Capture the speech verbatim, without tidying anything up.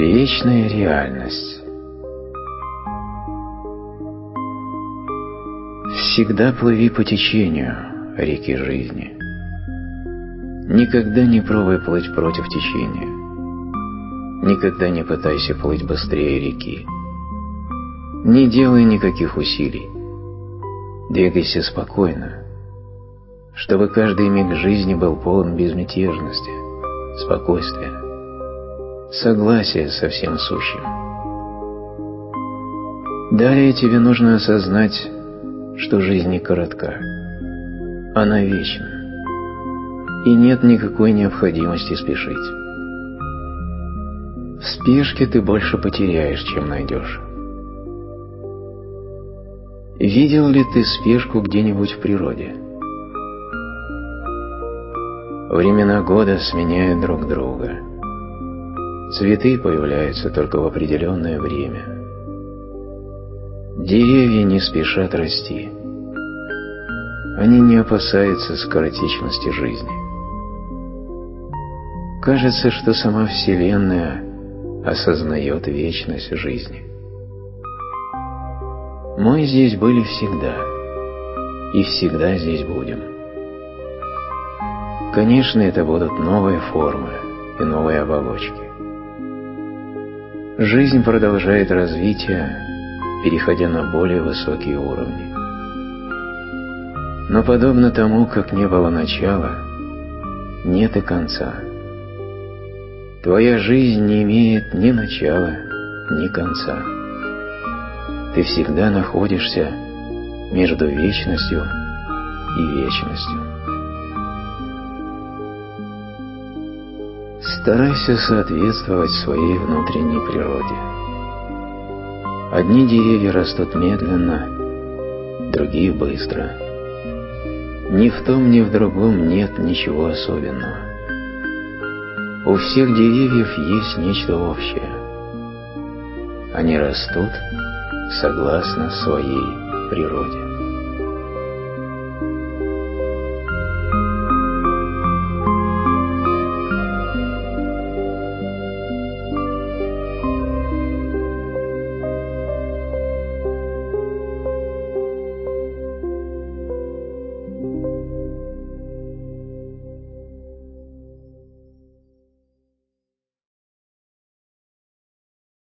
вечная реальность. Всегда плыви по течению реки жизни. Никогда не пробуй плыть против течения. Никогда не пытайся плыть быстрее реки. Не делай никаких усилий. Двигайся спокойно, чтобы каждый миг жизни был полон безмятежности, спокойствия, согласия со всем сущим. Далее тебе нужно осознать, что жизнь не коротка, она вечна, и нет никакой необходимости спешить. В спешке ты больше потеряешь, чем найдешь. Видел ли ты спешку где-нибудь в природе? Времена года сменяют друг друга. Цветы появляются только в определенное время. Деревья не спешат расти. Они не опасаются скоротечности жизни. Кажется, что сама Вселенная осознает вечность жизни. Мы здесь были всегда, и всегда здесь будем. Конечно, это будут новые формы и новые оболочки. Жизнь продолжает развитие, переходя на более высокие уровни. Но подобно тому, как не было начала, нет и конца. Твоя жизнь не имеет ни начала, ни конца. Ты всегда находишься между вечностью и вечностью. Старайся соответствовать своей внутренней природе. Одни деревья растут медленно, другие быстро. Ни в том, ни в другом нет ничего особенного. У всех деревьев есть нечто общее. Они растут согласно своей природе.